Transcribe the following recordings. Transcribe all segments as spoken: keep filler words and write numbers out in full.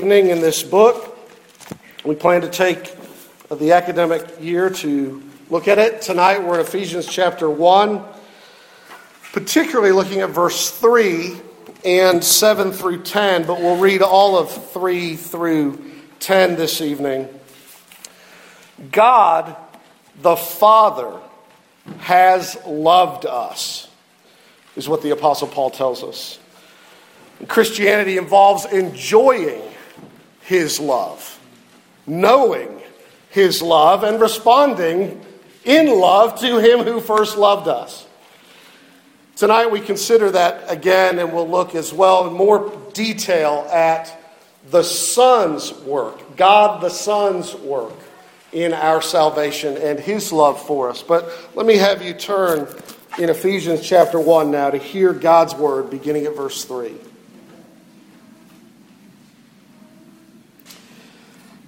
Evening in this book, we plan to take the academic year to look at it. Tonight we're in Ephesians chapter one, particularly looking at verse three and seven through ten, but we'll read all of three through ten this evening. God the Father has loved us, is what the Apostle Paul tells us. Christianity involves enjoying His love, knowing His love, and responding in love to Him who first loved us. Tonight we consider that again, and we'll look as well in more detail at the Son's work, God the Son's work in our salvation and His love for us. But let me have you turn in Ephesians chapter one now to hear God's word beginning at verse three.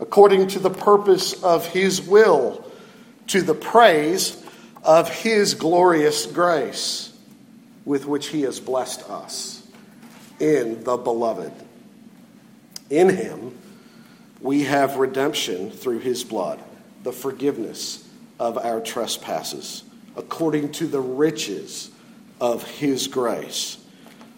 according to the purpose of His will, to the praise of His glorious grace, with which He has blessed us in the Beloved. In Him we have redemption through His blood, the forgiveness of our trespasses, according to the riches of His grace,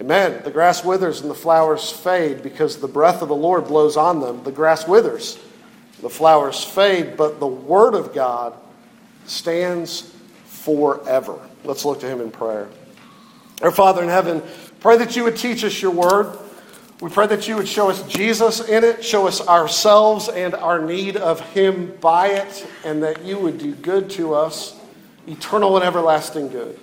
Amen. The grass withers and the flowers fade because the breath of the Lord blows on them. The grass withers, the flowers fade, but the word of God stands forever. Let's look to Him in prayer. Our Father in heaven, pray that You would teach us Your word. We pray that You would show us Jesus in it, show us ourselves and our need of Him by it, and that You would do good to us, eternal and everlasting good.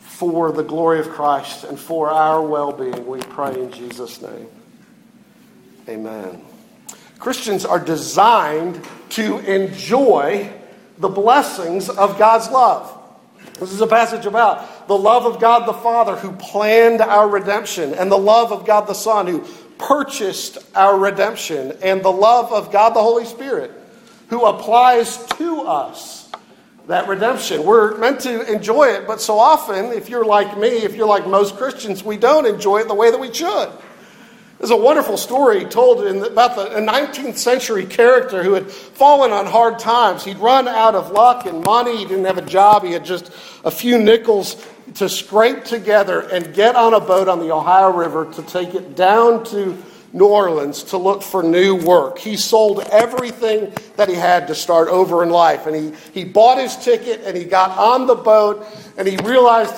For the glory of Christ and for our well-being, we pray in Jesus' name. Amen. Christians are designed to enjoy the blessings of God's love. This is a passage about the love of God the Father who planned our redemption, and the love of God the Son who purchased our redemption, and the love of God the Holy Spirit who applies to us that redemption. We're meant to enjoy it, but so often, if you're like me, if you're like most Christians, we don't enjoy it the way that we should. There's a wonderful story told in the, about the, a nineteenth century character who had fallen on hard times. He'd run out of luck and money. He didn't have a job. He had just a few nickels to scrape together and get on a boat on the Ohio River to take it down to New Orleans to look for new work. He sold everything that he had to start over in life. And he, he bought his ticket and he got on the boat and he realized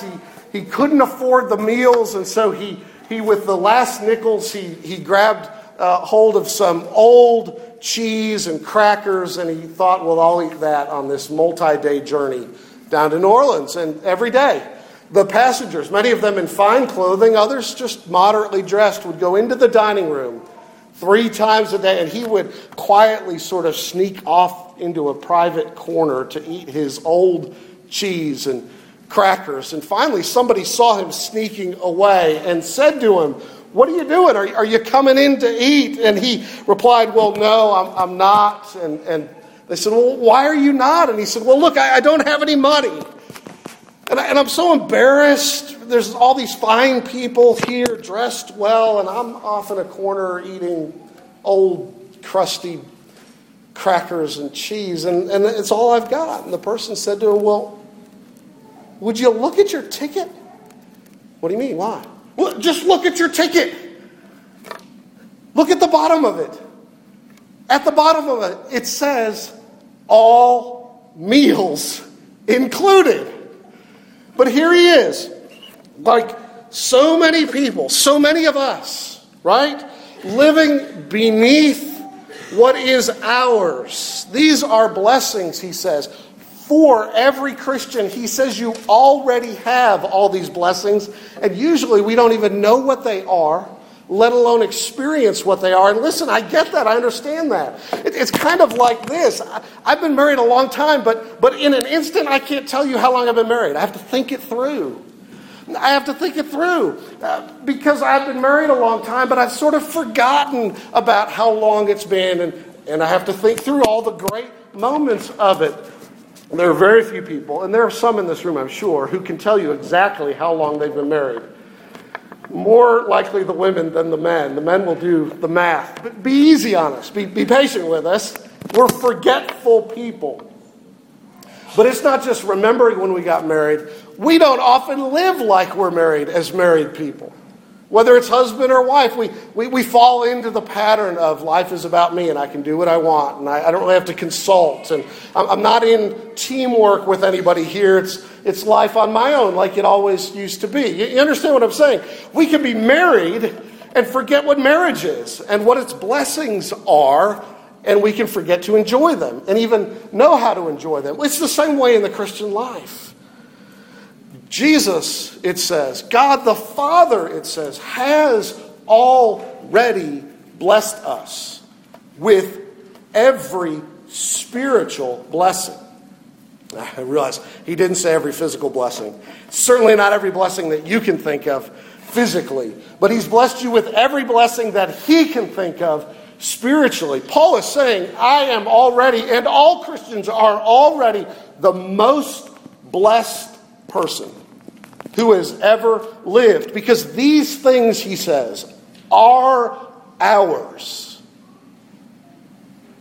he, he couldn't afford the meals. And so he, he with the last nickels, he, he grabbed uh, hold of some old cheese and crackers. And he thought, well, I'll eat that on this multi-day journey down to New Orleans. And every day, the passengers, many of them in fine clothing, others just moderately dressed, would go into the dining room three times a day, and he would quietly sort of sneak off into a private corner to eat his old cheese and crackers. And finally, somebody saw him sneaking away and said to him, "What are you doing? Are, are you coming in to eat?" And he replied, "Well, no, I'm, I'm not." And, and they said, "Well, why are you not?" And he said, "Well, look, I, I don't have any money. And, I, and I'm so embarrassed. There's all these fine people here dressed well, and I'm off in a corner eating old, crusty crackers and cheese, and, and it's all I've got." And the person said to him, "Well, would you look at your ticket?" "What do you mean? Why?" "Well, just look at your ticket. Look at the bottom of it. At the bottom of it, it says all meals included. But here he is, like so many people, so many of us, right? Living beneath what is ours. These are blessings, he says. For every Christian, he says you already have all these blessings, and usually we don't even know what they are, let alone experience what they are. And listen, I get that. I understand that. It, it's kind of like this. I, I've been married a long time, but, but in an instant, I can't tell you how long I've been married. I have to think it through. I have to think it through uh, because I've been married a long time, but I've sort of forgotten about how long it's been, and, and I have to think through all the great moments of it. There are very few people, and there are some in this room, I'm sure, who can tell you exactly how long they've been married. More likely the women than the men. The men will do the math. But be easy on us. Be, be patient with us. We're forgetful people. But it's not just remembering when we got married. We don't often live like we're married as married people. Whether it's husband or wife, we, we, we fall into the pattern of life is about me and I can do what I want and I, I don't really have to consult. And I'm, I'm not in teamwork with anybody here. It's it's life on my own like it always used to be. You, you understand what I'm saying? We can be married and forget what marriage is and what its blessings are, and we can forget to enjoy them and even know how to enjoy them. It's the same way in the Christian life. Jesus, it says, God the Father, it says, has already blessed us with every spiritual blessing. I realize he didn't say every physical blessing. Certainly not every blessing that you can think of physically. But he's blessed you with every blessing that he can think of spiritually. Paul is saying, I am already, and all Christians are already, the most blessed person who has ever lived, because these things, he says, are ours.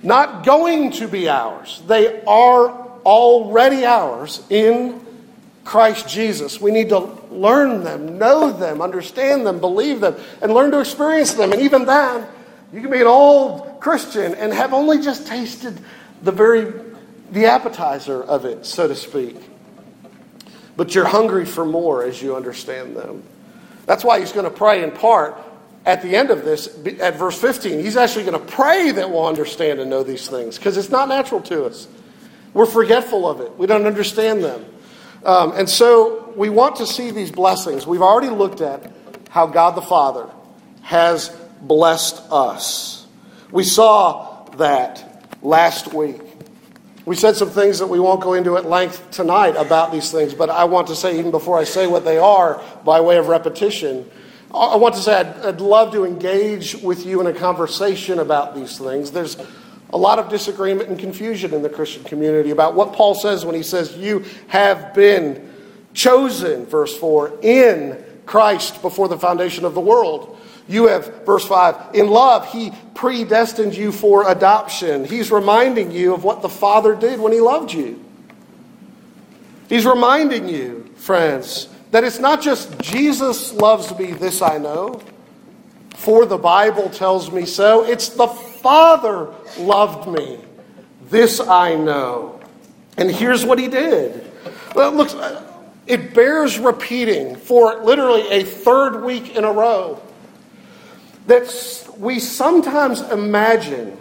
Not going to be ours. They are already ours in Christ Jesus. We need to learn them, know them, understand them, believe them, and learn to experience them. And even then, you can be an old Christian and have only just tasted the very the appetizer of it, so to speak. But you're hungry for more as you understand them. That's why he's going to pray in part at the end of this, at verse fifteen. He's actually going to pray that we'll understand and know these things, because it's not natural to us. We're forgetful of it. We don't understand them. Um, and so we want to see these blessings. We've already looked at how God the Father has blessed us. We saw that last week. We said some things that we won't go into at length tonight about these things, but I want to say, even before I say what they are, by way of repetition, I want to say I'd, I'd love to engage with you in a conversation about these things. There's a lot of disagreement and confusion in the Christian community about what Paul says when he says, you have been chosen, verse four, in Christ before the foundation of the world. You have, verse five, in love, he predestined you for adoption. He's reminding you of what the Father did when he loved you. He's reminding you, friends, that it's not just Jesus loves me, this I know, for the Bible tells me so. It's the Father loved me, this I know. And here's what he did. Well, it looks, it bears repeating for literally a third week in a row, that we sometimes imagine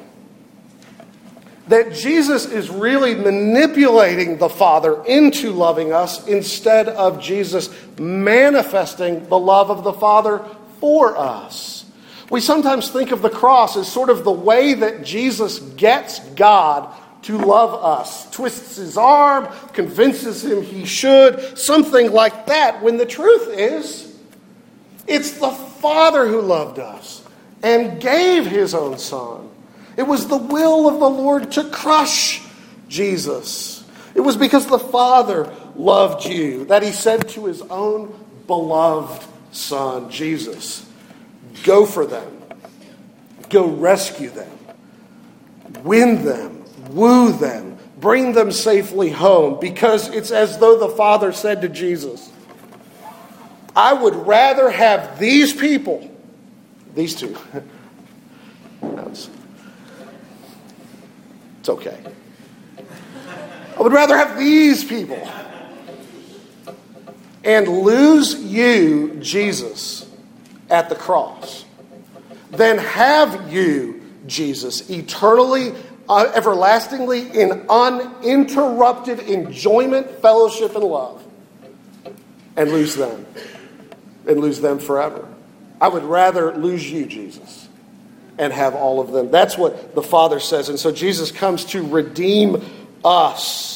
that Jesus is really manipulating the Father into loving us instead of Jesus manifesting the love of the Father for us. We sometimes think of the cross as sort of the way that Jesus gets God to love us, twists his arm, convinces him he should, something like that, when the truth is, it's the Father who loved us and gave his own Son. It was the will of the Lord to crush Jesus. It was because the Father loved you that he said to his own beloved Son, Jesus, go for them, go rescue them, win them, woo them, bring them safely home, because it's as though the Father said to Jesus, I would rather have these people, these two. It's okay. would rather have these people. And lose you, Jesus, at the cross, than have you, Jesus, eternally, uh, everlastingly, in uninterrupted enjoyment, fellowship, and love, and lose them, and lose them forever. I would rather lose you, Jesus, and have all of them. That's what the Father says. And so Jesus comes to redeem us.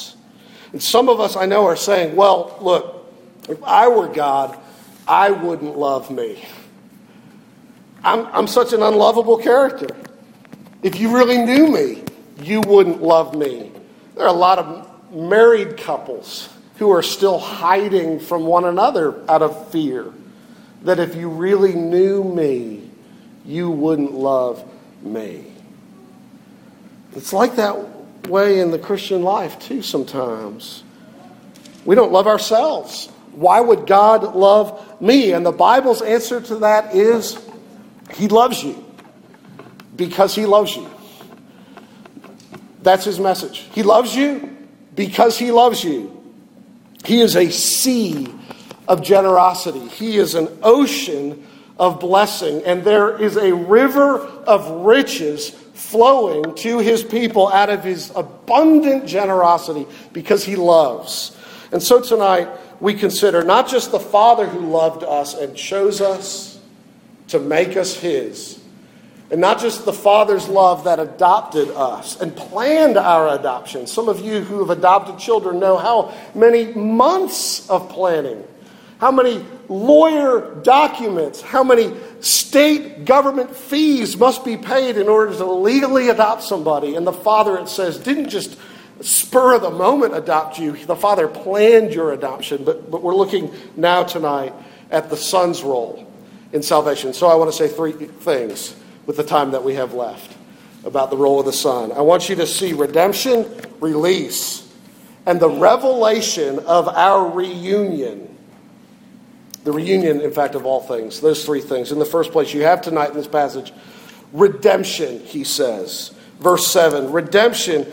And some of us, I know, are saying, well, look, if I were God, I wouldn't love me. I'm, I'm such an unlovable character. If you really knew me, you wouldn't love me. There are a lot of married couples who are still hiding from one another out of fear that if you really knew me, you wouldn't love me. It's like that way in the Christian life too sometimes. We don't love ourselves. Why would God love me? And the Bible's answer to that is He loves you because He loves you. That's His message. He loves you because He loves you. He is a sea of generosity. He is an ocean of blessing. And there is a river of riches flowing to His people out of His abundant generosity because He loves. And so tonight we consider not just the Father who loved us and chose us to make us His, and not just the Father's love that adopted us and planned our adoption. Some of you who have adopted children know how many months of planning, how many lawyer documents, how many state government fees must be paid in order to legally adopt somebody. And the Father, it says, didn't just spur of the moment adopt you. The Father planned your adoption. But, but we're looking now tonight at the Son's role in salvation. So I want to say three things with the time that we have left about the role of the Son. I want you to see redemption, release, and the revelation of our reunion. The reunion, in fact, of all things. Those three things. In the first place, you have tonight in this passage, redemption, he says. Verse seven, redemption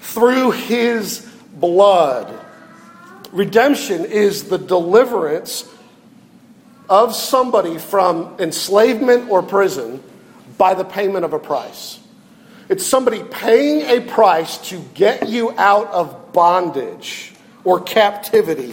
through His blood. Redemption is the deliverance of somebody from enslavement or prison by the payment of a price. It's somebody paying a price to get you out of bondage or captivity.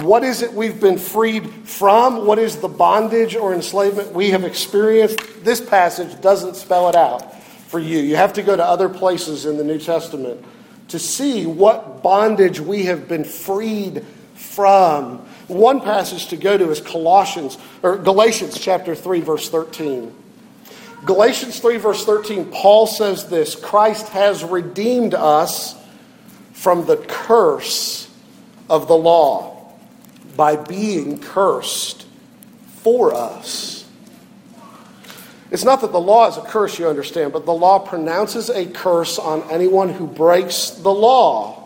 What is it we've been freed from? What is the bondage or enslavement we have experienced? This passage doesn't spell it out for you. You have to go to other places in the New Testament to see what bondage we have been freed from. One passage to go to is Colossians or Galatians chapter three, verse thirteen. Galatians three, verse thirteen, Paul says this: Christ has redeemed us from the curse of the law by being cursed for us. It's not that the law is a curse, you understand, but the law pronounces a curse on anyone who breaks the law.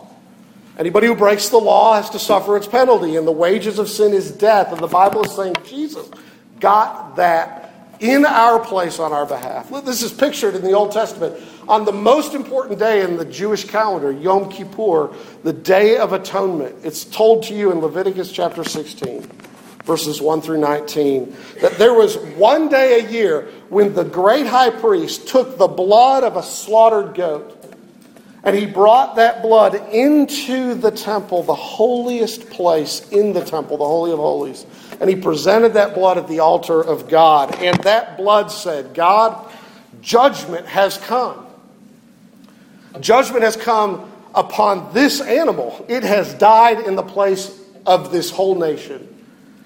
Anybody who breaks the law has to suffer its penalty, and the wages of sin is death. And the Bible is saying Jesus got that in our place on our behalf. This is pictured in the Old Testament on the most important day in the Jewish calendar, Yom Kippur, the Day of Atonement. It's told to you in Leviticus chapter sixteen, verses one through nineteen, that there was one day a year when the great high priest took the blood of a slaughtered goat and he brought that blood into the temple, the holiest place in the temple, the Holy of Holies. And he presented that blood at the altar of God. And that blood said, God, judgment has come. Judgment has come upon this animal. It has died in the place of this whole nation.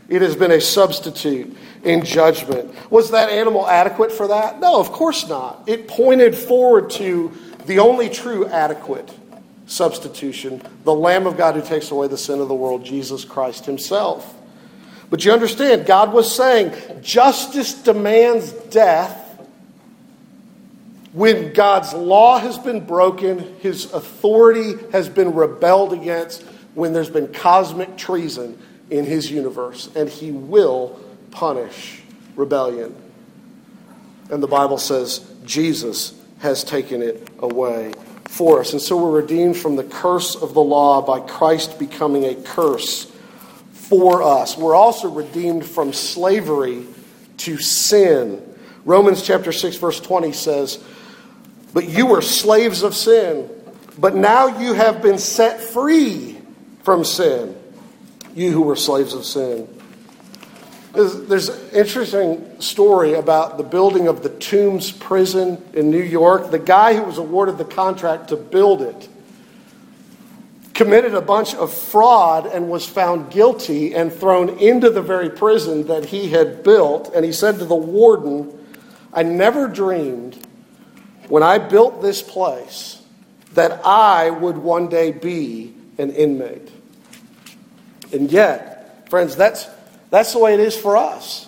It has been a substitute in judgment. Was that animal adequate for that? No, of course not. It pointed forward to the only true adequate substitution, the Lamb of God who takes away the sin of the world, Jesus Christ himself. But you understand, God was saying justice demands death. When God's law has been broken, His authority has been rebelled against, when there's been cosmic treason in His universe, and He will punish rebellion. And the Bible says Jesus has taken it away for us. And so we're redeemed from the curse of the law by Christ becoming a curse for us. We're also redeemed from slavery to sin. Romans chapter six, verse twenty says, "But you were slaves of sin, but now you have been set free from sin, you who were slaves of sin." There's an interesting story about the building of the Tombs prison in New York. The guy who was awarded the contract to build it committed a bunch of fraud and was found guilty and thrown into the very prison that he had built. And he said to the warden, "I never dreamed when I built this place that I would one day be an inmate." And yet, friends, that's That's the way it is for us.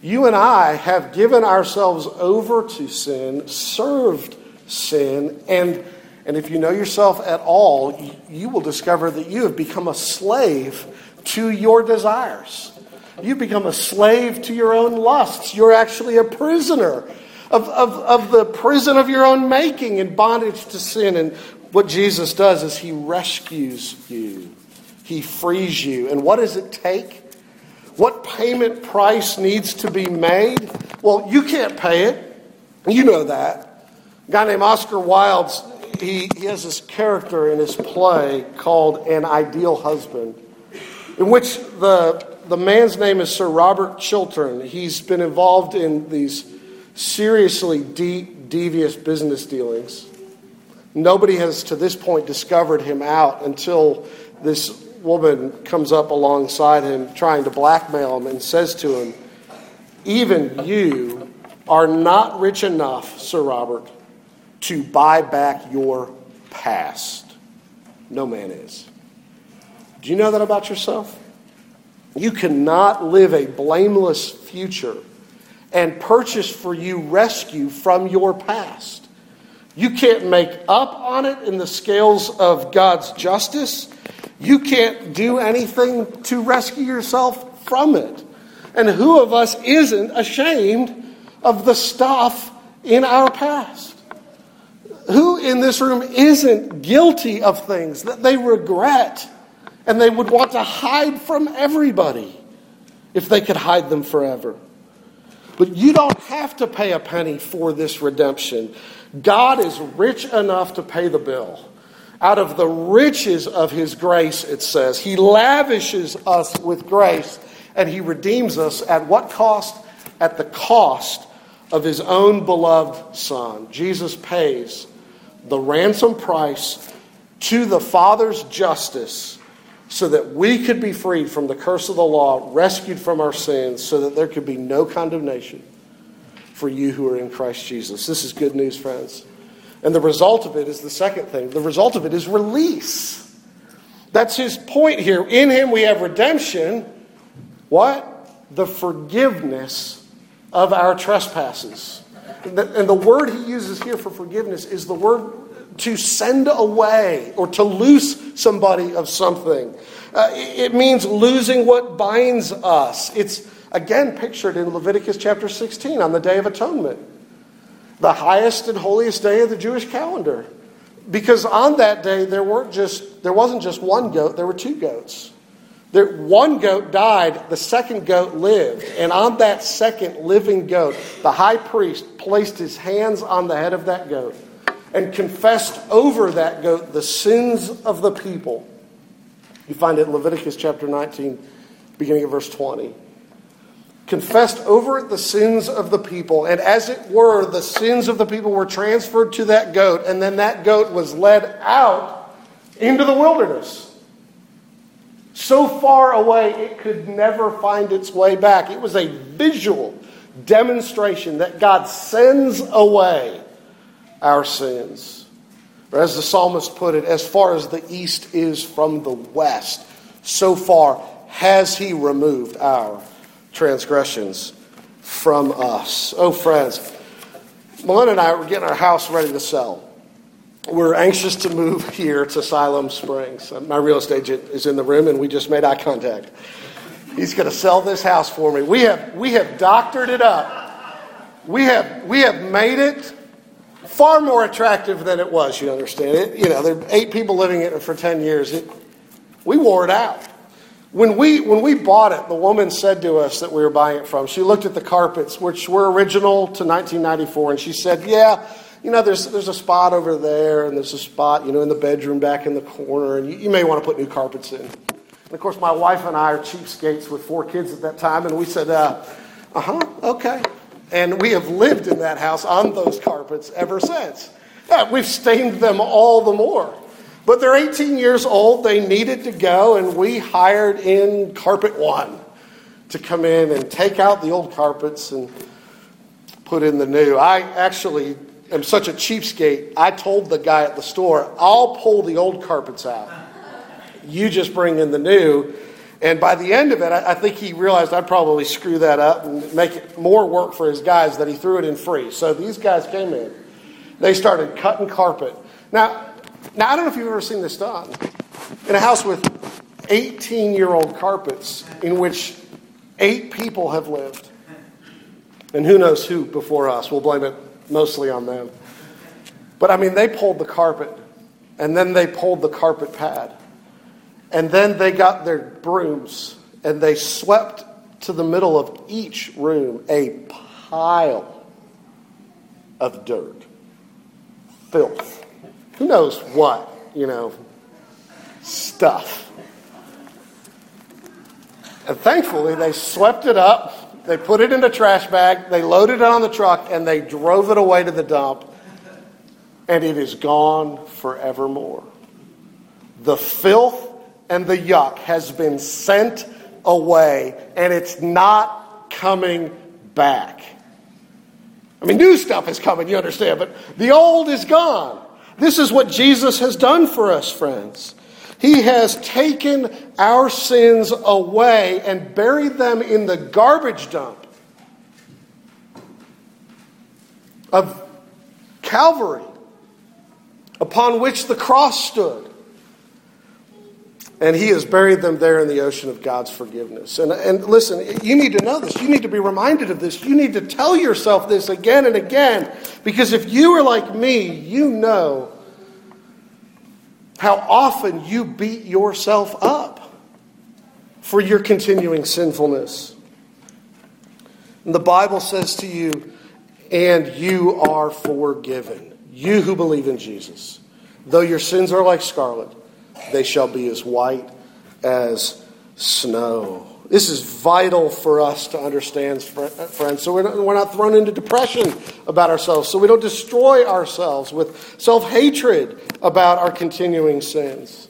You and I have given ourselves over to sin, served sin, and, and if you know yourself at all, you, you will discover that you have become a slave to your desires. You've become a slave to your own lusts. You're actually a prisoner of, of, of the prison of your own making and bondage to sin. And what Jesus does is he rescues you. He frees you. And what does it take? What payment price needs to be made? Well, you can't pay it. You know that. A guy named Oscar Wilde, he, he has this character in his play called An Ideal Husband, in which the, the man's name is Sir Robert Chiltern. He's been involved in these seriously deep, devious business dealings. Nobody has, to this point, discovered him out until this woman comes up alongside him trying to blackmail him and says to him, "Even you are not rich enough, Sir Robert, to buy back your past. No man is." Do you know that about yourself? You cannot live a blameless future and purchase for you rescue from your past. You can't make up on it in the scales of God's justice. You can't do anything to rescue yourself from it. And who of us isn't ashamed of the stuff in our past? Who in this room isn't guilty of things that they regret and they would want to hide from everybody if they could hide them forever? But you don't have to pay a penny for this redemption. God is rich enough to pay the bill. Out of the riches of his grace, it says, he lavishes us with grace, and he redeems us at what cost? At the cost of his own beloved Son. Jesus pays the ransom price to the Father's justice so that we could be freed from the curse of the law, rescued from our sins, so that there could be no condemnation for you who are in Christ Jesus. This is good news, friends. And the result of it is the second thing. The result of it is release. That's his point here. In him we have redemption. What? The forgiveness of our trespasses. And the, and the word he uses here for forgiveness is the word to send away or to loose somebody of something. Uh, it, it means losing what binds us. It's, again, pictured in Leviticus chapter sixteen on the Day of Atonement, the highest and holiest day of the Jewish calendar. Because on that day, there weren't just there wasn't just one goat, there were two goats. There, one goat died, the second goat lived. And on that second living goat, the high priest placed his hands on the head of that goat and confessed over that goat the sins of the people. You find it in Leviticus chapter nineteen, beginning at verse twenty. Confessed over it the sins of the people. And as it were, the sins of the people were transferred to that goat. And then that goat was led out into the wilderness, so far away it could never find its way back. It was a visual demonstration that God sends away our sins. Or as the psalmist put it, as far as the east is from the west, so far has he removed our transgressions from us. Oh, friends, Melinda and I were getting our house ready to sell. We're anxious to move here to Siloam Springs. My real estate agent is in the room, and we just made eye contact. He's going to sell this house for me. We have we have doctored it up. We have we have made it far more attractive than it was, you understand. It, you know, there were eight people living in it for ten years. It, we wore it out. When we when we bought it, the woman said to us that we were buying it from, she looked at the carpets, which were original to nineteen ninety-four, and she said, yeah, you know, there's there's a spot over there, and there's a spot, you know, in the bedroom back in the corner, and you, you may want to put new carpets in. And, of course, my wife and I are cheapskates with four kids at that time, and we said, uh, uh-huh, okay. And we have lived in that house on those carpets ever since. Yeah, we've stained them all the more. But they're eighteen years old, they needed to go, and we hired in Carpet One to come in and take out the old carpets and put in the new. I actually am such a cheapskate, I told the guy at the store, I'll pull the old carpets out. You just bring in the new. And by the end of it, I think he realized I'd probably screw that up and make it more work for his guys, that he threw it in free. So these guys came in. They started cutting carpet. Now... Now, I don't know if you've ever seen this done. In a house with eighteen-year-old carpets in which eight people have lived. And who knows who before us. We'll blame it mostly on them. But, I mean, they pulled the carpet. And then they pulled the carpet pad. And then they got their brooms. And they swept to the middle of each room a pile of dirt. Filth. Who knows what, you know, stuff. And thankfully, they swept it up, they put it in a trash bag, they loaded it on the truck, and they drove it away to the dump, and it is gone forevermore. The filth and the yuck has been sent away, and it's not coming back. I mean, new stuff is coming, you understand, but the old is gone. This is what Jesus has done for us, friends. He has taken our sins away and buried them in the garbage dump of Calvary, upon which the cross stood. And he has buried them there in the ocean of God's forgiveness. And, and listen, you need to know this. You need to be reminded of this. You need to tell yourself this again and again. Because if you are like me, you know how often you beat yourself up for your continuing sinfulness. And the Bible says to you, and you are forgiven. You who believe in Jesus. Though your sins are like scarlet, they shall be as white as snow. This is vital for us to understand, friends, so we're not, we're not thrown into depression about ourselves, so we don't destroy ourselves with self-hatred about our continuing sins.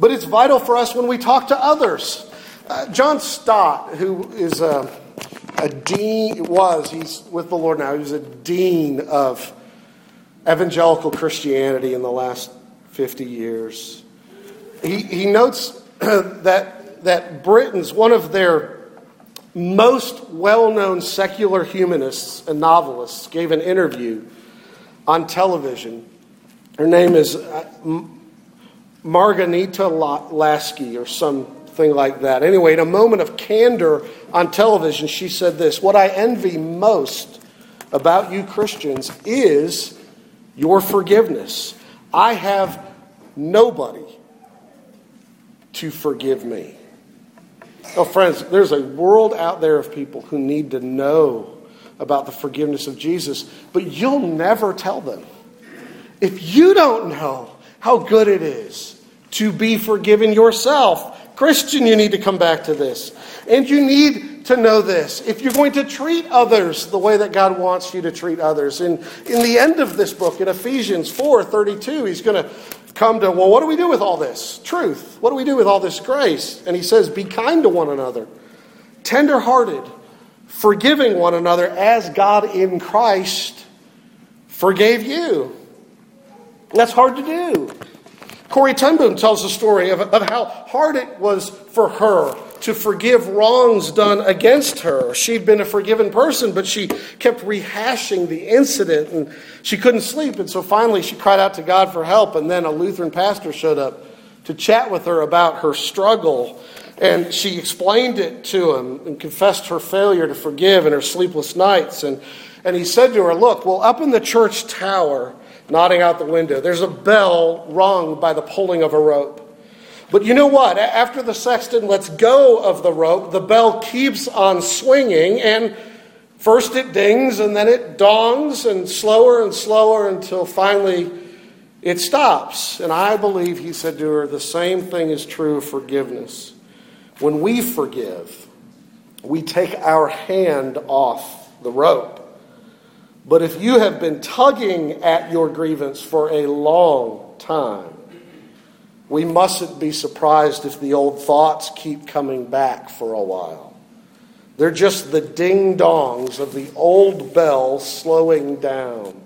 But it's vital for us when we talk to others. Uh, John Stott, who is a, a dean, was, he's with the Lord now, he was a dean of evangelical Christianity in the last fifty years. He, he notes that that Britain's one of their most well-known secular humanists and novelists gave an interview on television. Her name is Margherita Lasky or something like that. Anyway, in a moment of candor on television, she said this, "What I envy most about you Christians is your forgiveness. I have nobody to forgive me." Oh, friends, there's a world out there of people who need to know about the forgiveness of Jesus, but you'll never tell them. If you don't know how good it is to be forgiven yourself, Christian, you need to come back to this. And you need to know this. If you're going to treat others the way that God wants you to treat others, in, in the end of this book, in Ephesians four thirty-two, he's going to come to, well, what do we do with all this truth? What do we do with all this grace? And he says, be kind to one another, tender-hearted, forgiving one another as God in Christ forgave you. And that's hard to do. Corrie Ten Boom tells the story of, of how hard it was for her to forgive wrongs done against her. She'd been a forgiven person, but she kept rehashing the incident, and she couldn't sleep. And so finally she cried out to God for help, and then a Lutheran pastor showed up to chat with her about her struggle. And she explained it to him and confessed her failure to forgive and her sleepless nights. And And he said to her, look, well, up in the church tower, nodding out the window, there's a bell rung by the pulling of a rope. But you know what? After the sexton lets go of the rope, the bell keeps on swinging, and first it dings, and then it dongs, and slower and slower until finally it stops. And I believe, he said to her, the same thing is true of forgiveness. When we forgive, we take our hand off the rope. But if you have been tugging at your grievance for a long time, we mustn't be surprised if the old thoughts keep coming back for a while. They're just the ding-dongs of the old bell slowing down.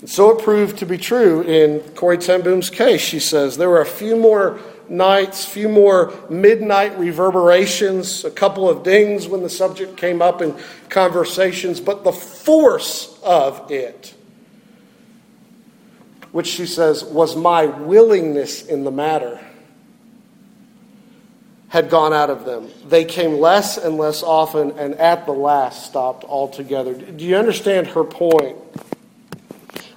And so it proved to be true in Corrie ten Boom's case. She says there were a few more nights, few more midnight reverberations, a couple of dings when the subject came up in conversations, but the force of it, which she says was my willingness in the matter, had gone out of them. They came less and less often, and at the last stopped altogether. Do you understand her point?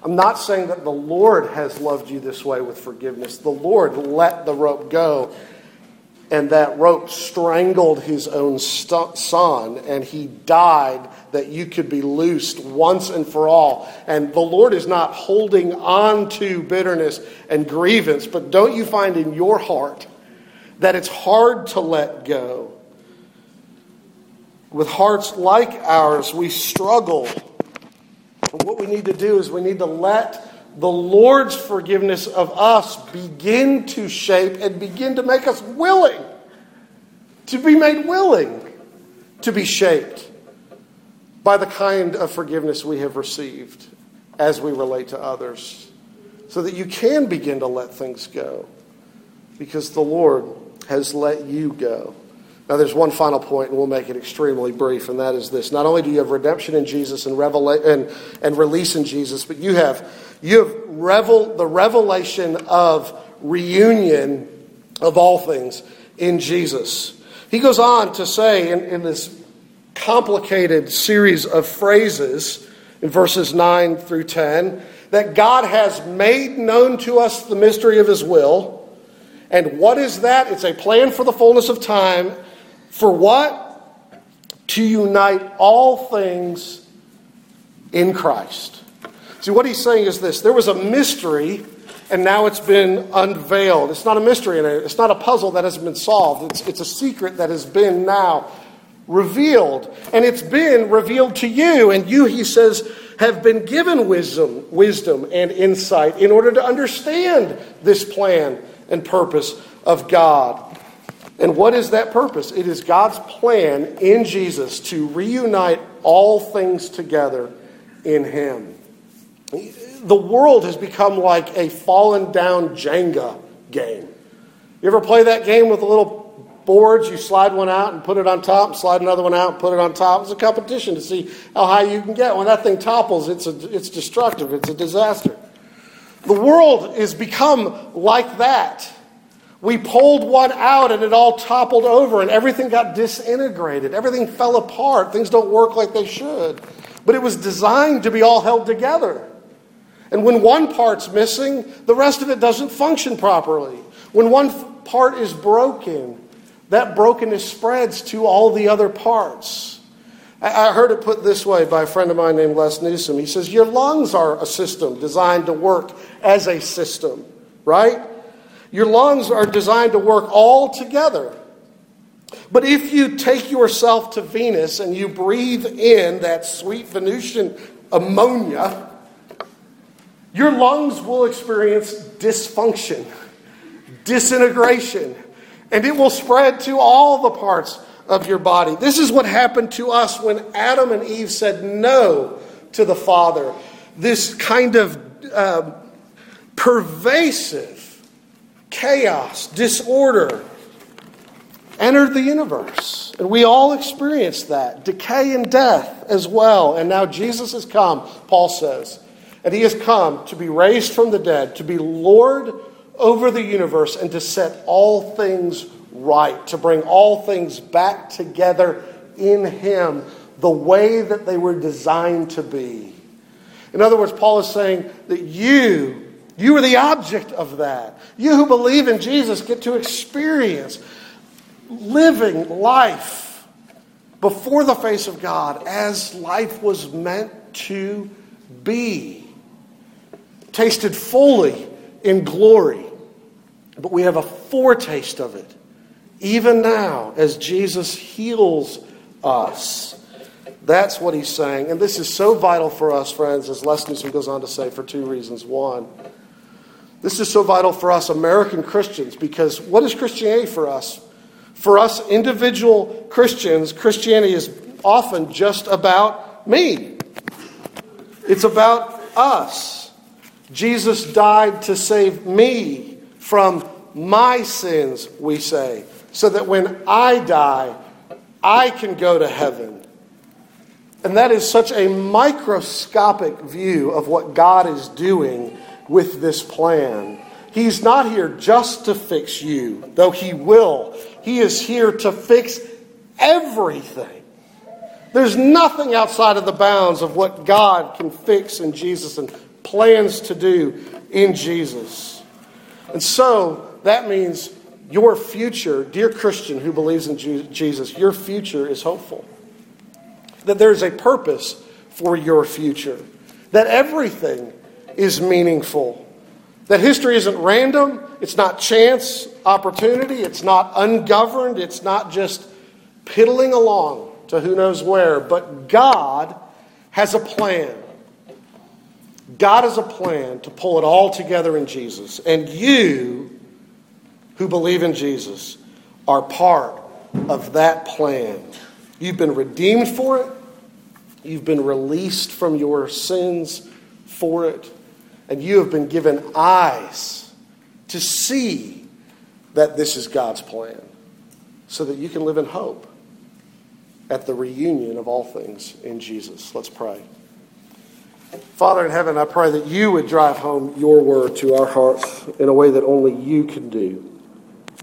I'm not saying that the Lord has loved you this way with forgiveness. The Lord let the rope go, and that rope strangled his own son, and he died that you could be loosed once and for all. And the Lord is not holding on to bitterness and grievance, but don't you find in your heart that it's hard to let go? With hearts like ours, we struggle. What we need to do is we need to let the Lord's forgiveness of us begin to shape and begin to make us willing, to be made willing to be shaped by the kind of forgiveness we have received as we relate to others, so that you can begin to let things go because the Lord has let you go. Now, there's one final point, and we'll make it extremely brief, and that is this. Not only do you have redemption in Jesus and revela- and, and release in Jesus, but you have you have revel- the revelation of reunion of all things in Jesus. He goes on to say in, in this complicated series of phrases in verses nine through ten that God has made known to us the mystery of his will. And what is that? It's a plan for the fullness of time. For what? To unite all things in Christ. See, what he's saying is this. There was a mystery, and now it's been unveiled. It's not a mystery. It's not a puzzle that has been solved. It's, it's a secret that has been now revealed. And it's been revealed to you. And you, he says, have been given wisdom, wisdom and insight in order to understand this plan and purpose of God. And what is that purpose? It is God's plan in Jesus to reunite all things together in him. The world has become like a fallen down Jenga game. You ever play that game with the little boards? You slide one out and put it on top, slide another one out and put it on top. It's a competition to see how high you can get. When that thing topples, it's a, it's destructive. It's a disaster. The world has become like that. We pulled one out and it all toppled over and everything got disintegrated. Everything fell apart. Things don't work like they should. But it was designed to be all held together. And when one part's missing, the rest of it doesn't function properly. When one part is broken, that brokenness spreads to all the other parts. I heard it put this way by a friend of mine named Les Newsom. He says, your lungs are a system designed to work as a system, right? Your lungs are designed to work all together. But if you take yourself to Venus and you breathe in that sweet Venusian ammonia, your lungs will experience dysfunction, disintegration, and it will spread to all the parts of your body. This is what happened to us when Adam and Eve said no to the Father. This kind of uh, pervasive chaos, disorder entered the universe. And we all experienced that. Decay and death as well. And now Jesus has come, Paul says. And he has come to be raised from the dead, to be Lord over the universe, and to set all things right, to bring all things back together in him the way that they were designed to be. In other words, Paul is saying that you, you are the object of that. You who believe in Jesus get to experience living life before the face of God as life was meant to be. Tasted fully in glory. But we have a foretaste of it, even now, as Jesus heals us. That's what he's saying. And this is so vital for us, friends, as Les Newsom goes on to say, for two reasons. One, this is so vital for us American Christians, because what is Christianity for us? For us individual Christians, Christianity is often just about me. It's about us. Jesus died to save me from my sins, we say, so that when I die, I can go to heaven. And that is such a microscopic view of what God is doing with this plan. He's not here just to fix you, though he will. He is here to fix everything. There's nothing outside of the bounds of what God can fix in Jesus and plans to do in Jesus. And so that means your future, dear Christian who believes in Jesus, your future is hopeful. That there's a purpose for your future. That everything is meaningful. That history isn't random. It's not chance, opportunity. It's not ungoverned. It's not just piddling along to who knows where. But God has a plan. God has a plan to pull it all together in Jesus. And you who believe in Jesus are part of that plan. You've been redeemed for it. You've been released from your sins for it. And you have been given eyes to see that this is God's plan, so that you can live in hope at the reunion of all things in Jesus. Let's pray. Father in heaven, I pray that you would drive home your word to our hearts in a way that only you can do.